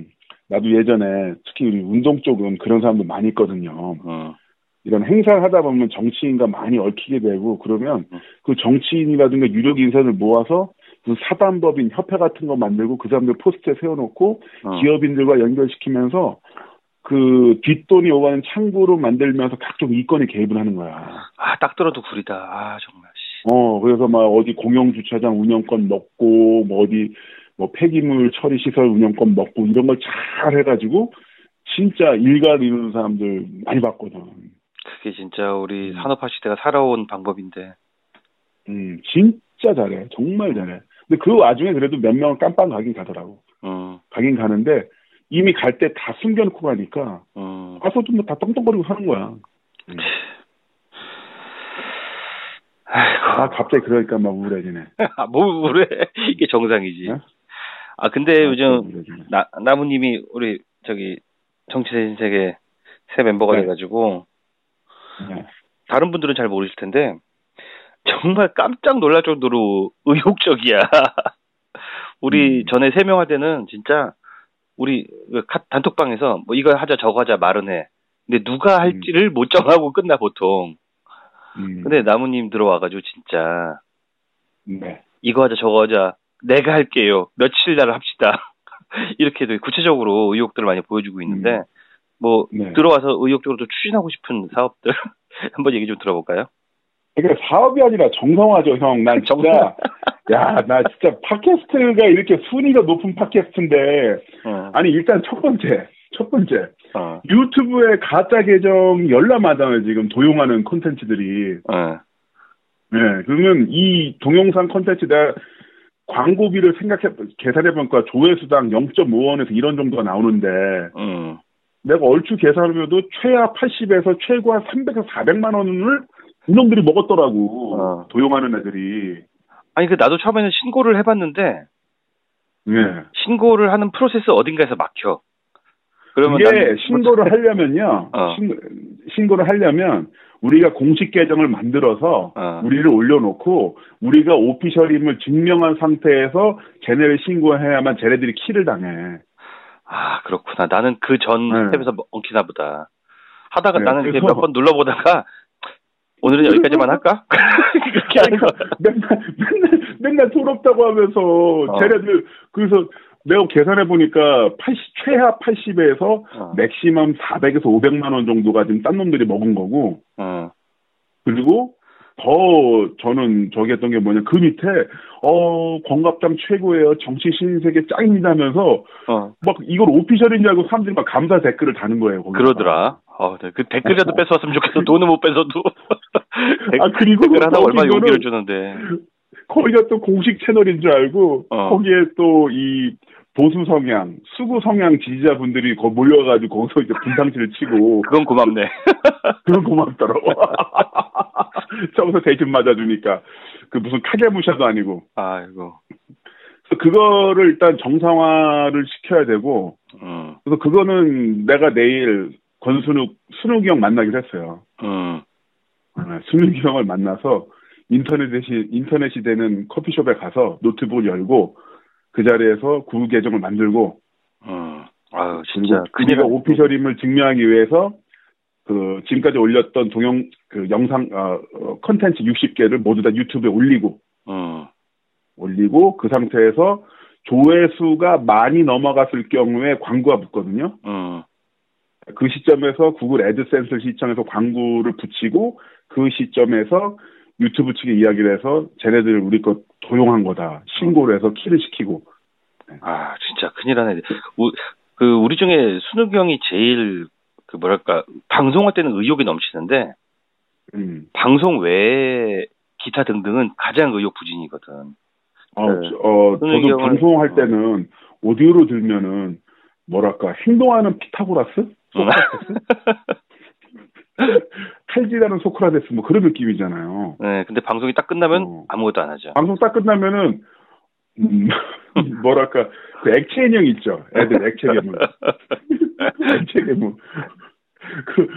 나도 예전에 특히 우리 운동 쪽은 그런 사람도 많이 있거든요. 어. 이런 행사를 하다 보면 정치인과 많이 얽히게 되고 그러면 어. 그 정치인이라든가 유력 인사를 모아서 그 사단법인 협회 같은 거 만들고 그 사람들 포스트에 세워놓고 어. 기업인들과 연결시키면서 그 뒷돈이 오가는 창구로 만들면서 각종 이권에 개입을 하는 거야. 아, 딱 들어도 구리다. 아, 정말. 어, 그래서 막 어디 공영주차장 운영권 넣고, 뭐 어디, 뭐 폐기물 처리 시설 운영권 넣고, 이런 걸 잘 해가지고, 진짜 일가를 이루는 사람들 많이 봤거든. 그게 진짜 우리 산업화 시대가 살아온 방법인데. 음, 진짜 잘해. 정말 잘해. 근데 그 와중에 그래도 몇 명은 깜빵 가긴 가더라고. 어. 가긴 가는데, 이미 갈 때 다 숨겨놓고 가니까, 어. 가서도 뭐 다 떵떵거리고 사는 거야. 음. 아, 갑자기 그러니까 막 우울해지네. 아, 뭐 우울해? 이게 정상이지. 네? 아, 근데 아, 요즘 나, 나무님이 우리 저기 정치신세계 새 멤버가 네. 돼가지고 네. 다른 분들은 잘 모르실 텐데 정말 깜짝 놀랄 정도로 의욕적이야. 우리 음. 전에 세 명 할 때는 진짜 우리 단톡방에서 뭐 이거 하자 저거 하자 말은 해. 근데 누가 할지를 음. 못 정하고 끝나 보통. 음. 근데 나무님 들어와가지고 진짜 네. 이거 하자 저거 하자 내가 할게요 며칠 날 합시다 이렇게 구체적으로 의혹들을 많이 보여주고 있는데 음. 뭐 네. 들어와서 의욕적으로 좀 추진하고 싶은 사업들 한번 얘기 좀 들어볼까요? 그러니까 사업이 아니라 정상화죠 형. 난 진짜 야, 나 진짜 팟캐스트가 이렇게 순위가 높은 팟캐스트인데 어. 아니 일단 첫 번째 첫 번째 어. 유튜브에 가짜 계정 열나마당을 지금 도용하는 콘텐츠들이 어. 네 그러면 이 동영상 콘텐츠 내가 광고비를 생각해 계산해보니까 조회수당 영점오 원에서 이런 정도가 나오는데 어. 내가 얼추 계산해도 최하 팔십에서 최고 한 삼백에서 사백만 원을 이놈들이 먹었더라고. 어. 도용하는 애들이. 아니 그 나도 처음에는 신고를 해봤는데 네. 신고를 하는 프로세스 어딘가에서 막혀. 그러면 이게 신고를 하려면요. 어. 신, 신고를 하려면 우리가 공식 계정을 만들어서 어. 우리를 올려놓고 우리가 오피셜임을 증명한 상태에서 쟤네를 신고해야만 쟤네들이 키를 당해. 아 그렇구나. 나는 그 전 네. 스텝에서 엉키나 보다. 하다가 네. 나는 몇 번 눌러보다가 오늘은 여기까지만 할까? 그렇게 하는 거. 맨날 맨날 맨날 더럽다고 하면서 쟤네들 어. 그래서. 내가 계산해보니까 최하 팔십에서 어. 맥시멈 사백에서 오백만 원 정도가 지금 딴 놈들이 먹은 거고 어. 그리고 더 저는 저기 했던 게 뭐냐 그 밑에 어 권갑당 최고예요 정치 신세계 짱입니다면서 어. 막 이걸 오피셜인 줄 알고 사람들이 막 감사 댓글을 다는 거예요 거기다가. 그러더라 어, 네. 그 댓글이라도 어. 뺏어왔으면 좋겠어 돈은 못 뺏어도 댓글, 아, 그리고 댓글 하나 얼마 용기를 주는데 거기가 또 공식 채널인 줄 알고 어. 거기에 또 이 보수 성향, 수구 성향 지지자분들이 거 몰려가지고 거기서 이제 분탕질을 치고 그건 고맙네. 그건 고맙더라고. 저기서 대신 맞아주니까 그 무슨 카게무샤도 아니고. 아이고. 그래서 그거를 일단 정상화를 시켜야 되고. 음. 그래서 그거는 내가 내일 권순욱, 순욱이 형 만나기로 했어요. 음. 순욱이 형을 만나서. 인터넷이, 인터넷이 되는 커피숍에 가서 노트북을 열고 그 자리에서 구글 계정을 만들고 어, 아유, 진짜 그녀가 오피셜임을 증명하기 위해서 그 지금까지 올렸던 동영 그 영상 어, 컨텐츠 육십 개를 모두 다 유튜브에 올리고 어. 올리고 그 상태에서 조회수가 많이 넘어갔을 경우에 광고가 붙거든요. 어. 그 시점에서 구글 애드센스를 시청해서 광고를 붙이고 그 시점에서 유튜브 측에 이야기를 해서 쟤네들 우리 것 도용한 거다. 신고를 해서 키를 시키고. 네. 아 진짜 큰일 나네. 우리, 그 우리 중에 순욱이 형이 제일 그 뭐랄까 방송할 때는 의욕이 넘치는데 음. 방송 외에 기타 등등은 가장 의욕 부진이거든. 어, 네. 어 저도 경우는, 방송할 때는 어. 오디오로 들면은 뭐랄까 행동하는 피타고라스? 소크라테스? 칼질하는 소크라테스 뭐 그런 느낌이잖아요. 네, 근데 방송이 딱 끝나면 어. 아무것도 안 하죠. 방송 딱 끝나면은 음, 뭐랄까 그 액체인형 있죠. 애들 액체괴물. 액체괴물. 그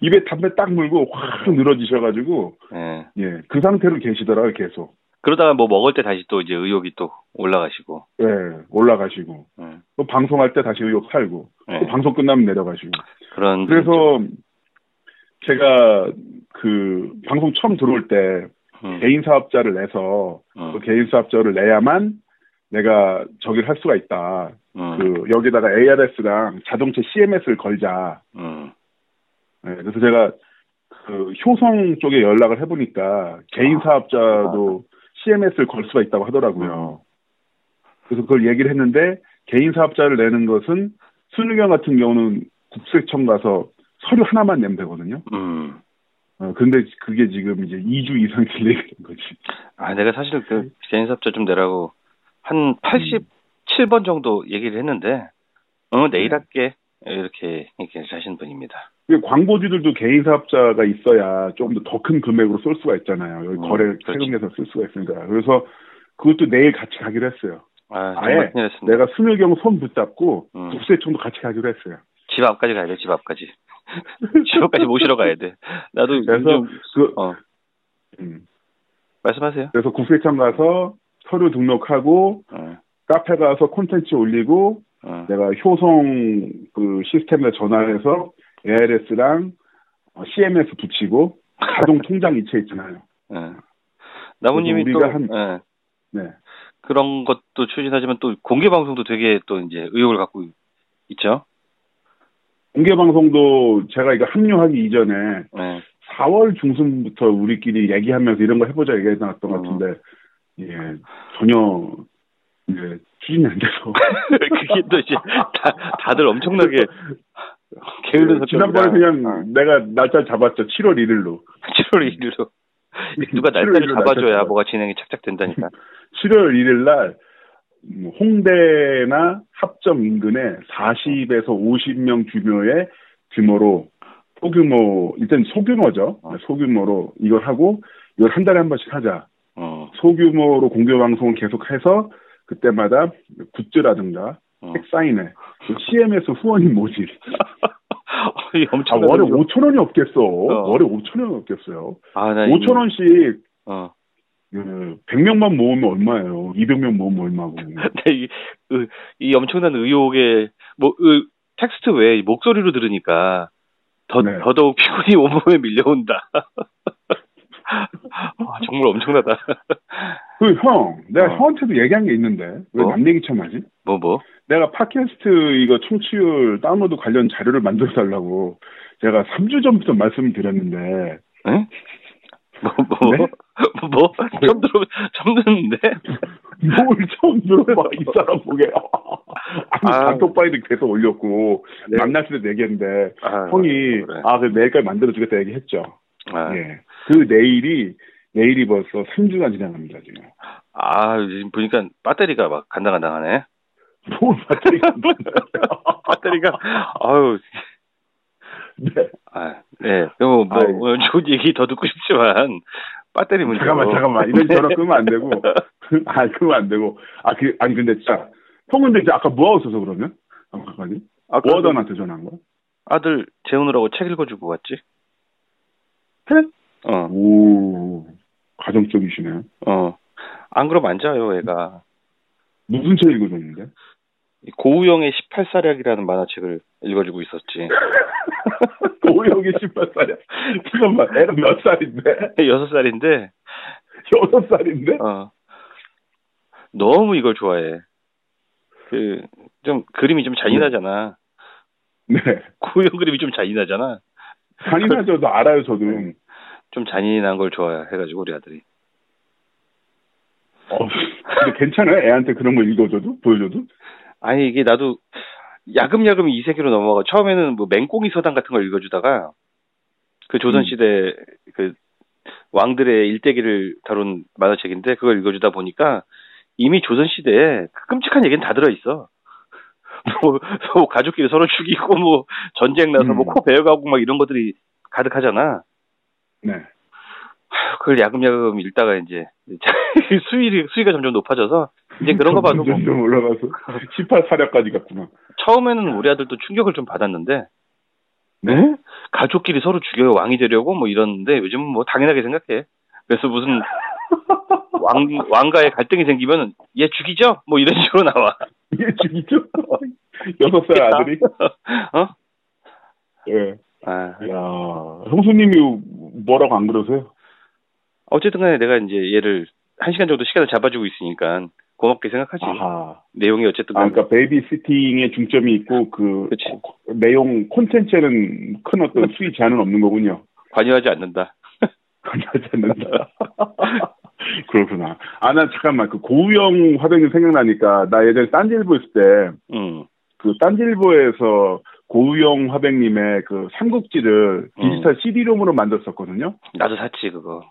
입에 담배 딱 물고 확 늘어지셔가지고 네. 예, 그 상태로 계시더라고요 계속. 그러다가 뭐 먹을 때 다시 또 이제 의욕이 또 올라가시고. 예, 네, 올라가시고. 네. 또 방송할 때 다시 의욕 살고. 네. 또 방송 끝나면 내려가시고. 그런. 그래서. 좀. 제가 그 방송 처음 들어올 때 음. 개인 사업자를 내서 음. 그 개인 사업자를 내야만 내가 저기를 할 수가 있다. 음. 그 여기다가 에이알에스랑 자동차 씨엠에스를 걸자. 음. 네, 그래서 제가 그 효성 쪽에 연락을 해보니까 개인 아, 사업자도 아. 씨엠에스를 걸 수가 있다고 하더라고요. 그래서 그걸 얘기를 했는데 개인 사업자를 내는 것은 순유경 같은 경우는 국세청 가서 서류 하나만 내면 되거든요. 음. 어, 근데 그게 지금 이제 이 주 이상 딜레이가 된 거지. 아, 내가 사실 그 개인 사업자 좀 내라고 한 팔십칠 번 정도 얘기를 했는데, 어, 내일 할게. 이렇게 얘기하시는 분입니다. 광고주들도 개인 사업자가 있어야 좀 더 더 큰 금액으로 쏠 수가 있잖아요. 여기 음, 거래 세금에서 쓸 수가 있으니까. 그래서 그것도 내일 같이 가기로 했어요. 아, 아예 내가 순유경 손 붙잡고 음. 국세청도 같이 가기로 했어요. 집 앞까지 가야 돼. 집 앞까지. 집 앞까지 모시러 가야 돼. 나도 그래서 요즘, 그 어. 음. 말씀하세요. 그래서 국세청 가서 서류 등록하고 음. 카페 가서 콘텐츠 올리고 음. 내가 효성 그 시스템에 전화해서 에이알에스랑 씨엠에스 붙이고 자동 통장 이체 있잖아요. 네. 나무님이 또 한, 네. 네. 그런 것도 추진하지만 또 공개 방송도 되게 또 이제 의욕을 갖고 있죠. 공개 방송도 제가 이거 합류하기 이전에 네. 사월 중순부터 우리끼리 얘기하면서 이런 거 해보자 얘기해 놨던 것 같은데 어. 예 전혀 예 추진이 안 돼서 그게 또 이제 다, 다들 엄청나게 게으른 지난번에 그냥 내가 날짜 잡았죠. 칠월 일일로. 칠월 일일로. 누가 날짜를 잡아줘야 날짜 뭐가 진행이 착착 된다니까. 칠월 일일 날 홍대나 합정 인근에 사십에서 오십 명 규모의 규모로 소규모 일단 소규모죠. 어. 소규모로 이걸 하고 이걸 한 달에 한 번씩 하자. 어. 소규모로 공개 방송을 계속해서 그때마다 굿즈라든가 책 사인회, 씨엠에스 후원이 모집. 아, 월에 오천 원이 없겠어. 어. 월에 오천 원이 없겠어요. 아, 오천 원씩 어. 그 백 명만 모으면 얼마예요? 이백 명 모으면 얼마고. 이, 이 엄청난 의혹에 뭐 으, 텍스트 외에 목소리로 들으니까 더, 네. 더더욱 피곤이 온몸에 밀려온다. 아, 정말 엄청나다. 그 형, 내가 어. 형한테도 얘기한 게 있는데 왜 남 얘기 참 하지? 뭐 뭐? 내가 팟캐스트 이거 청취율 다운로드 관련 자료를 만들어 달라고 제가 삼 주 전부터 말씀을 드렸는데. 응? 뭐 뭐? 네? 뭐? 처음 들어 처음 듣는데? 뭘 처음 들어봐 이 사람 보게. 아니 단톡방에도 계속 올렸고 네. 만났을 때 얘기했는데 아, 형이 그래. 아 그래 내일까지 만들어 주겠다 얘기했죠. 아. 예. 그 내일이 내일이 벌써 삼 주가 지나갑니다 지금. 아 지금 보니까 배터리가 막 간당간당하네. 뭐 배터리가 배터리가 아유. 네. 아 네. 뭐, 뭐 좋은 얘기 더 듣고 싶지만 배터리 문제. 잠깐만 잠깐만 이런 저런 끄면 안 되고. 아 끄면 안 되고. 아 그 아니 근데 진짜 형은 근데 아까 뭐 하고 있어서 그러면? 잠깐만요. 아까 워던한테 전화한 거야? 아들 재우느라고 책 읽어주고 왔지. 어. 오, 가정적이시네. 어. 안 그러면 안 자요, 애가. 무슨 책 읽어줬는데? 고우영의 열여덟 살약이라는 만화책을 읽어주고 있었지. 고우영의 열여덟 살약? 잠깐만, 애가 몇 살인데? 여섯 살인데? 여섯 살인데? 어. 너무 이걸 좋아해. 그, 좀, 그림이 좀 잔인하잖아. 네. 고우영 그림이 좀 잔인하잖아. 잔인하죠. 너 알아요, 저도. 좀 잔인한 걸 좋아해가지고, 우리 아들이. 어, 근데 괜찮아요? 애한테 그런 걸 읽어줘도? 보여줘도? 아니, 이게 나도 야금야금 이 세계로 넘어가. 처음에는 뭐 맹꽁이 서당 같은 걸 읽어주다가, 그 조선시대 음. 그 왕들의 일대기를 다룬 만화책인데, 그걸 읽어주다 보니까 이미 조선시대에 끔찍한 얘기는 다 들어있어. 뭐, 뭐 가족끼리 서로 죽이고 뭐 전쟁 나서 음. 뭐 코 베어가고 막 이런 것들이 가득하잖아. 네. 그걸 야금야금 읽다가 이제 수위를 수위가 점점 높아져서 이제 그런 거 봐도 점점 뭐, 올라가서 십팔 사략까지 갔구나. 처음에는 우리 아들도 충격을 좀 받았는데, 네? 네? 가족끼리 서로 죽여요 왕이 되려고 뭐 이러는데 요즘은 뭐 당연하게 생각해. 그래서 무슨 왕, 왕가의 갈등이 생기면 얘 죽이죠? 뭐 이런 식으로 나와. 얘 죽이죠? 여섯 살 아들이? 어? 예. 아. 야, 형수님이 뭐라고 안 그러세요? 어쨌든 간에 내가 이제 얘를 한 시간 정도 시간을 잡아주고 있으니까 고맙게 생각하지. 아하. 내용이 어쨌든 간에. 아, 그러니까 베이비시팅에 중점이 있고 그 그치. 내용 콘텐츠에는 큰 어떤 수위 제한은 없는 거군요. 관여하지 않는다. 관여하지 않는다. 그렇구나. 아, 나 잠깐만, 그 고우영 화백님 생각나니까, 나 예전에 딴지일보 있을 때, 음. 그 딴지일보에서 고우영 화백님의 그 삼국지를 음. 디지털 씨디롬으로 만들었었거든요. 나도 샀지, 그거.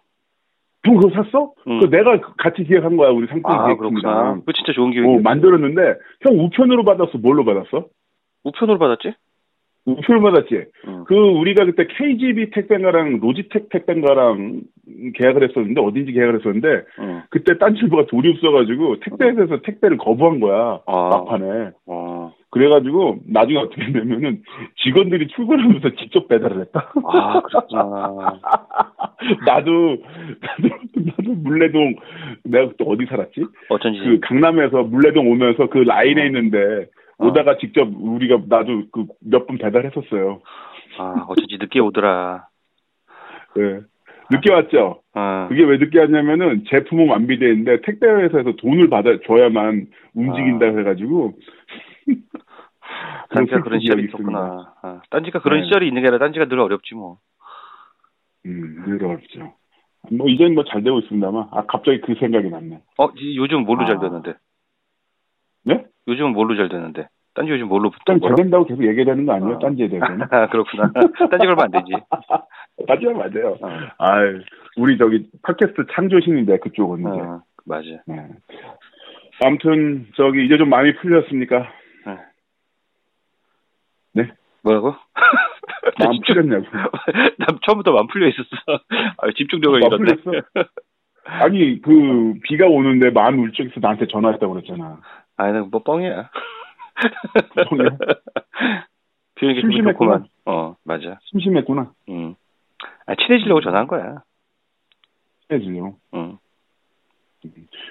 형 그거 샀어? 음. 그 내가 같이 기획한 거야, 우리 삼국지. 아, 그렇구나. 그거 진짜 좋은 기획이야. 어, 만들었는데, 형 우편으로 받았어? 뭘로 받았어? 우편으로 받았지? 우편을 받았지. 음. 그 우리가 그때 케이지비 택배인가랑 로지텍 택배인가랑 계약을 했었는데 어딘지 계약을 했었는데 음. 그때 딴지일보가 돈이 없어가지고 택배에서 택배를 거부한 거야. 아. 막판에. 아. 그래가지고 나중에 어떻게 되면은 직원들이 출근하면서 직접 배달을 했다. 아, 그렇구나. 나도 나도 나도 물레동 내가 그때 어디 살았지? 어쩐지. 그 강남에서 물레동 오면서 그 라인에 어. 있는데. 오다가 직접 우리가 나도 그 몇 번 배달했었어요. 아, 어쩐지 늦게 오더라. 네, 늦게 왔죠. 아. 그게 왜 늦게 왔냐면은 제품은 완비돼 있는데 택배 회사에서 돈을 받아 줘야만 움직인다 해가지고. 아. 딴지가 그런 시절이 있었구나. 아, 딴지가 그런 네. 시절이 있는 게 아니라 딴지가 늘 어렵지 뭐. 음, 늘 어렵죠. 뭐 이제는 뭐 잘 되고 있습니다만, 아 갑자기 그 생각이 났네. 어, 요즘 뭘로 아. 잘 되는데? 네? 요즘은 뭘로 잘 되는데? 딴지 요즘 뭘로 붙던 거야? 잘 된다고 계속 얘기되는 거 아니에요? 어. 딴지에 대해서는? 아, 그렇구나. 딴지 걸면 안 되지. 딴지 걸면 안 돼요. 어. 아, 우리 저기 팟캐스트 창조신인데 그쪽은. 어, 맞아. 네. 아무튼 저기 이제 좀 마음이 풀렸습니까? 네? 뭐라고? 마음 풀렸냐고. 난 처음부터 마음 풀려 있었어. 아, 집중력을 잃었네. 아니 그 비가 오는데 마음 울적해서 나한테 전화했다고 그랬잖아. 아니 뭐 뻥이야. 뻥이야. 비행기 심심했구만. 어 맞아. 심심했구나. 응. 아 친해지려고 전화한 거야. 친해지려고. 응.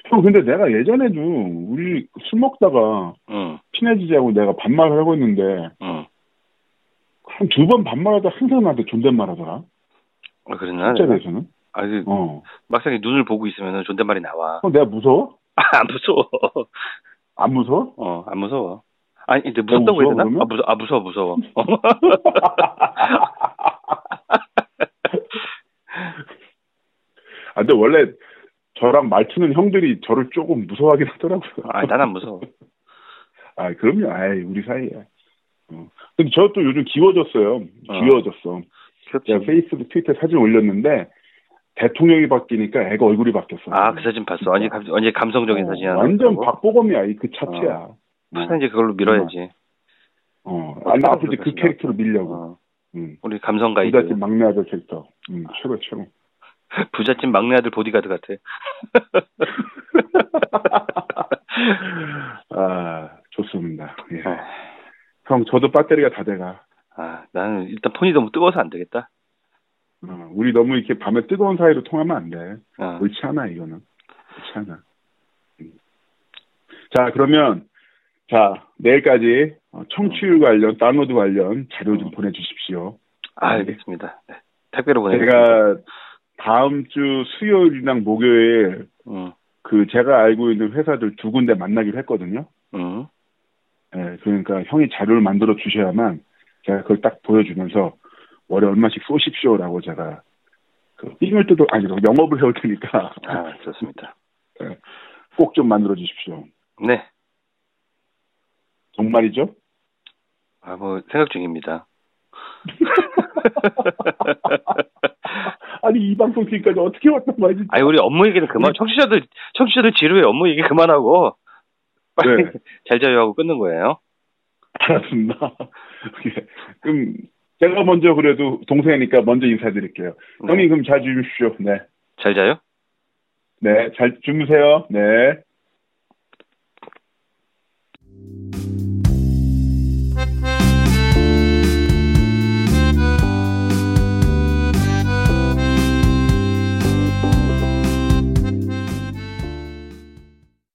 형 근데 내가 예전에도 우리 술 먹다가 응. 친해지자고 내가 반말을 하고 있는데 응. 한 두 번 반말하다 항상 나한테 존댓말하더라. 아 그랬나? 실제로에서는? 아니, 어. 막상 눈을 보고 있으면 존댓말이 나와. 어, 내가 무서워? 아, 안 무서워. 안 무서워? 어, 안 무서워. 아니, 근데 무섭다고 해야 되나? 아, 무서워, 아, 무서워, 무서워. 어. 아, 근데 원래 저랑 말투는 형들이 저를 조금 무서워하긴 하더라고요. 아, 난 안 무서워. 아, 그럼요. 아이, 우리 사이에. 어. 근데 저 또 요즘 귀여워졌어요. 귀여워졌어. 어. 제가 페이스북, 트위터에 사진 올렸는데, 대통령이 바뀌니까 애가 얼굴이 바뀌었어. 아, 그 사진 봤어. 완전 감, 완전 감성적인 어, 사진이야. 완전 박보검이야, 이 그 자체야. 어. 무슨 이제 그걸로 밀어야지. 어, 어 나 앞으로 이제 그 캐릭터로 밀려고. 어. 응. 우리 감성 가이드. 부잣집 막내 아들 캐릭터. 응, 최고 최고. 부잣집 막내 아들 보디가드 같아. 아, 좋습니다. 예. 어. 형, 저도 배터리가 다 돼가. 아, 나는 일단 폰이 너무 뜨거워서 안 되겠다. 어, 우리 너무 이렇게 밤에 뜨거운 사이로 통하면 안 돼. 어. 옳지 않아, 이거는. 옳지 않아. 음. 자, 그러면, 자, 내일까지 청취율 관련, 다운로드 관련 자료 좀 어. 보내주십시오. 아, 알겠습니다. 네. 택배로 보내겠습니다. 제가 다음 주 수요일이랑 목요일, 어. 그 제가 알고 있는 회사들 두 군데 만나기로 했거든요. 어. 네, 그러니까 형이 자료를 만들어 주셔야만 제가 그걸 딱 보여주면서 월에 얼마씩 쏘십시오라고 제가 그 삥을 뜯어 아니 영업을 해올 테니까. 아 좋습니다. 꼭 좀 만들어 주십시오. 네. 정말이죠? 아 뭐 생각 중입니다. 아니 이 방송 지금까지 어떻게 왔단 말이지? 아니 우리 업무 얘기는 그만. 청취자들 청취자들 지루해. 업무 얘기 그만하고 빨리 네. 잘 자요 하고 끊는 거예요. 알았습니다. 그럼. 제가 먼저 그래도 동생이니까 먼저 인사드릴게요. 네. 형님 그럼 잘 주무십시오. 네. 잘 자요? 네. 잘 주무세요. 네.